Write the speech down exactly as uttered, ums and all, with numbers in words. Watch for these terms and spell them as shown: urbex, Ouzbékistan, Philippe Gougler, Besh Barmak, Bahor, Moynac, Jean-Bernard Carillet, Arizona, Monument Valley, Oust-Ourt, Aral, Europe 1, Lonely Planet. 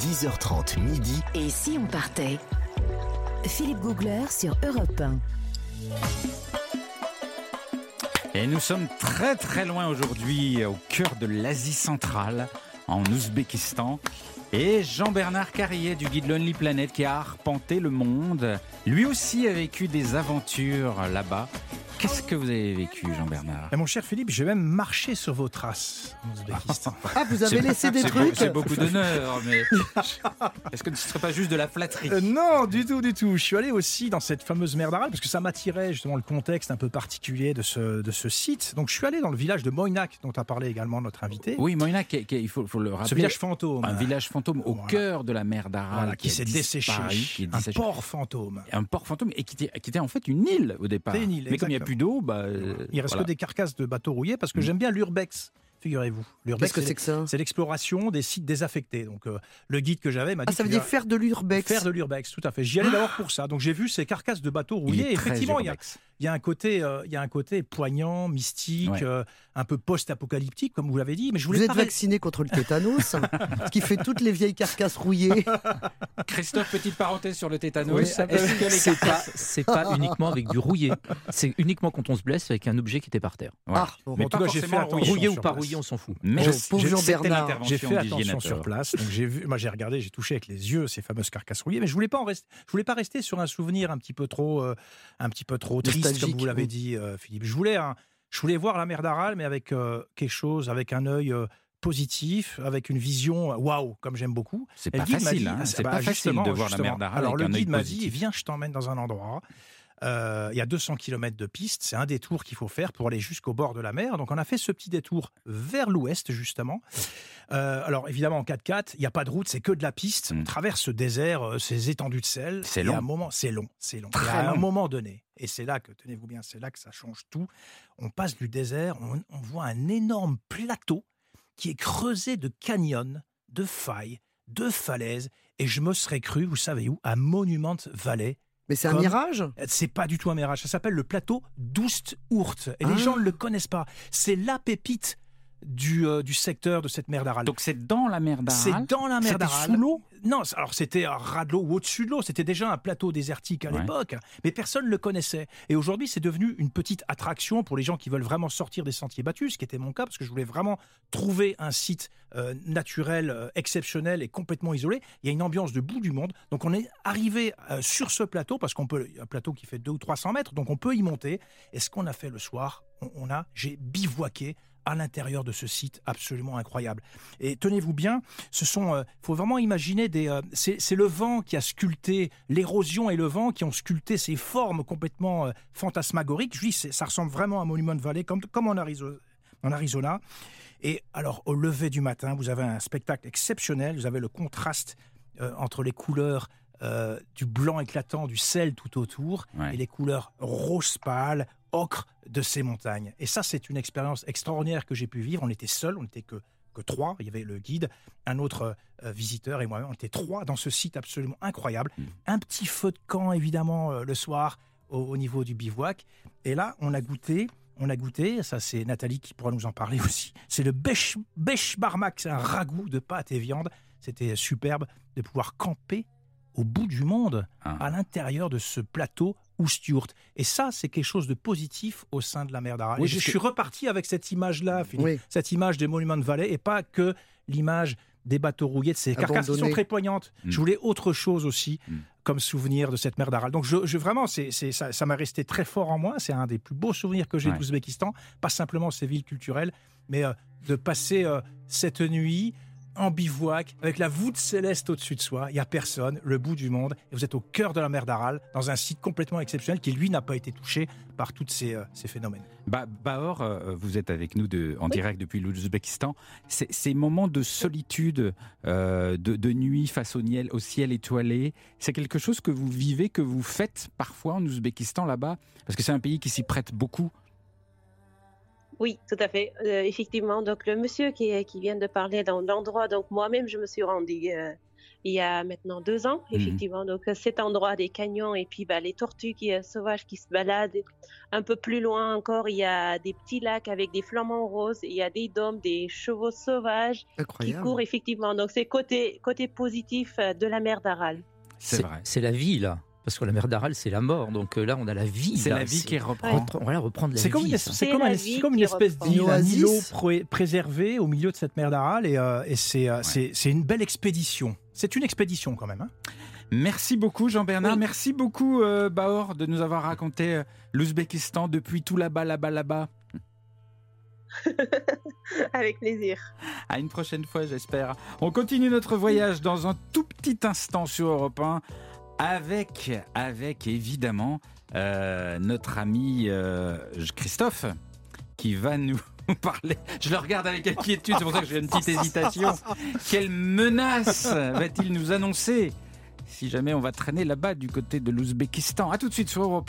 dix heures trente midi. Et si on partait ? Philippe Gougler sur Europe un. Et nous sommes très très loin aujourd'hui, au cœur de l'Asie centrale, en Ouzbékistan. Et Jean-Bernard Carillet du guide Lonely Planet qui a arpenté le monde. Lui aussi a vécu des aventures là-bas. Qu'est-ce que vous avez vécu, Jean-Bernard ? Mon cher Philippe, j'ai même marché sur vos traces en Ouzbékistan. Ah, vous avez c'est laissé des c'est trucs beau, c'est beaucoup d'honneur, mais est-ce que ce ne serait pas juste de la flatterie ? euh, Non, du tout, du tout. Je suis allé aussi dans cette fameuse mer d'Aral, parce que ça m'attirait justement le contexte un peu particulier de ce, de ce site. Donc, je suis allé dans le village de Moynac, dont a parlé également notre invité. Oui, Moynac, il faut, faut le rappeler. Ce village fantôme. Un village fantôme au voilà. cœur de la mer d'Aral. Voilà, qui, qui s'est disparu, desséché. Qui est un port fantôme. Un port fantôme, et qui était, qui était en fait une île au départ. C'était une île, mais comme il n'y a plus d'eau, bah, il reste voilà. que des carcasses de bateaux rouillés, parce que mmh. j'aime bien l'urbex. Figurez-vous, l'urbex, que c'est, c'est, que ça c'est l'exploration des sites désaffectés. Donc, euh, le guide que j'avais m'a dit... Ah, ça veut dire faire de l'urbex. Faire de l'urbex, tout à fait. J'y allais ah. d'abord pour ça. Donc, j'ai vu ces carcasses de bateaux rouillés. Effectivement, il y a, y, a euh, y a un côté poignant, mystique, ouais. euh, un peu post-apocalyptique, comme vous l'avez dit. Mais je voulais vous êtes parler... vacciné contre le tétanos, ce qui fait toutes les vieilles carcasses rouillées. Christophe, petite parenthèse sur le tétanos. Oui, ça peut... Est-ce que les c'est, pas, c'est pas uniquement avec du rouillé. C'est uniquement quand on se blesse avec un objet qui était par terre. Ouais. Ah, bon, mais en tout cas, j'ai fait rouillé ou pas rouillé. On s'en fout. Mais je, pauvre Jean-Bernard, j'ai fait attention sur place. Donc j'ai vu, moi j'ai regardé, j'ai touché avec les yeux ces fameuses carcasses rouillées, mais je voulais pas en rester. Je voulais pas rester sur un souvenir un petit peu trop, euh, un petit peu trop triste, comme vous l'avez dit, euh, Philippe. Je voulais, hein, je voulais voir la mer d'Aral, mais avec euh, quelque chose, avec un œil. Euh, positif, avec une vision waouh, comme j'aime beaucoup. C'est pas facile, hein, c'est pas facile de voir la mer d'Aral. Alors le guide m'a dit, viens, je t'emmène dans un endroit. Il euh, y a deux cents kilomètres de piste, c'est un détour qu'il faut faire pour aller jusqu'au bord de la mer. Donc on a fait ce petit détour vers l'ouest, justement. Euh, alors évidemment, en quatre quatre, il n'y a pas de route, c'est que de la piste. Mmh. On traverse ce désert, euh, ces étendues de sel. C'est long. Et à un moment, c'est long, c'est long. Très et à long. un moment donné, et c'est là que, tenez-vous bien, c'est là que ça change tout. On passe du désert, on, on voit un énorme plateau qui est creusé de canyons, de failles, de falaises. Et je me serais cru, vous savez où, à Monument Valley. Mais c'est un Comme... mirage ? C'est pas du tout un mirage. Ça s'appelle le plateau d'Oust-Ourt. Et ah. les gens ne le connaissent pas. C'est la pépite du, euh, du secteur de cette mer d'Aral. Donc c'est dans la mer d'Aral ? C'est dans la mer c'était d'Aral. C'était sous l'eau ? Non, alors c'était à ras de l'eau ou au-dessus de l'eau. C'était déjà un plateau désertique à ouais. l'époque. Mais personne ne le connaissait. Et aujourd'hui, c'est devenu une petite attraction pour les gens qui veulent vraiment sortir des sentiers battus, ce qui était mon cas, parce que je voulais vraiment trouver un site euh, naturel, euh, exceptionnel et complètement isolé. Il y a une ambiance de bout du monde. Donc on est arrivé euh, sur ce plateau, parce qu'on peut, un plateau qui fait deux ou trois cents mètres, donc on peut y monter. Et ce qu'on a fait le soir, on, on a, j'ai bivouaqué à l'intérieur de ce site absolument incroyable. Et tenez-vous bien, ce sont, euh, faut vraiment imaginer des, euh, c'est, c'est le vent qui a sculpté, l'érosion et le vent qui ont sculpté ces formes complètement euh, fantasmagoriques. Je dis, ça ressemble vraiment à Monument Valley, comme, comme en, Arizo- en Arizona. Et alors, au lever du matin, vous avez un spectacle exceptionnel. Vous avez le contraste euh, entre les couleurs euh, du blanc éclatant, du sel tout autour, ouais. et les couleurs rose pâle, ocre de ces montagnes. Et ça, c'est une expérience extraordinaire que j'ai pu vivre. On était seuls, on n'était que, que trois. Il y avait le guide, un autre euh, visiteur et moi-même. On était trois dans ce site absolument incroyable. Mmh. Un petit feu de camp, évidemment, euh, le soir, au, au niveau du bivouac. Et là, on a goûté, on a goûté, ça c'est Nathalie qui pourra nous en parler aussi, c'est le Besh, Besh Barmak, c'est un ragoût de pâtes et viande. C'était superbe de pouvoir camper au bout du monde, ah. à l'intérieur de ce plateau Oust-Ourt. Et ça, c'est quelque chose de positif au sein de la mer d'Aral. Oui, je suis que... reparti avec cette image-là, Philippe, oui. cette image des monuments de vallée, et pas que l'image des bateaux rouillés, de ces carcasses qui sont très poignantes. Mmh. Je voulais autre chose aussi, mmh. comme souvenir de cette mer d'Aral. Donc je, je, vraiment, c'est, c'est, ça, ça m'a resté très fort en moi. C'est un des plus beaux souvenirs que j'ai ouais. d'Ouzbékistan. Pas simplement ces villes culturelles, mais euh, de passer euh, cette nuit... en bivouac, avec la voûte céleste au-dessus de soi, il n'y a personne, le bout du monde, et vous êtes au cœur de la mer d'Aral, dans un site complètement exceptionnel qui, lui, n'a pas été touché par tous ces, euh, ces phénomènes. Bah, Bahor, euh, vous êtes avec nous de, en oui. direct depuis l'Ouzbékistan. C'est, ces moments de solitude, euh, de, de nuit face au ciel, au ciel étoilé, c'est quelque chose que vous vivez, que vous faites parfois en Ouzbékistan là-bas, parce que c'est un pays qui s'y prête beaucoup. Oui, tout à fait. Euh, effectivement, donc le monsieur qui, qui vient de parler dans l'endroit, donc moi-même, je me suis rendue euh, il y a maintenant deux ans, effectivement. Mmh. Donc cet endroit des canyons et puis bah, les tortues qui, euh, sauvages qui se baladent. Un peu plus loin encore, il y a des petits lacs avec des flamants roses. Il y a des dômes, des chevaux sauvages Incroyable. qui courent, effectivement. Donc c'est côté, côté positif de la mer d'Aral. C'est, c'est vrai. C'est la vie, là. Parce que la mer d'Aral, c'est la mort. Donc là, on a la vie. C'est là, la vie c'est... qui reprend. Ouais. On va reprendre la c'est vie. Comme une, c'est, c'est comme, un, vie comme une espèce d'île, un îlot pré- préservé au milieu de cette mer d'Aral. Et, euh, et c'est, ouais. c'est, c'est une belle expédition. C'est une expédition quand même. Hein. Merci beaucoup Jean-Bernard, oui. merci beaucoup euh, Bahor de nous avoir raconté euh, l'Ouzbékistan depuis tout là-bas, là-bas, là-bas. Avec plaisir. À une prochaine fois, j'espère. On continue notre voyage dans un tout petit instant sur Europe un. Avec, avec évidemment euh, notre ami euh, Christophe qui va nous parler. Je le regarde avec inquiétude, c'est pour ça que j'ai une petite hésitation. Quelle menace va-t-il nous annoncer si jamais on va traîner là-bas du côté de l'Ouzbékistan ? A tout de suite sur Europe un.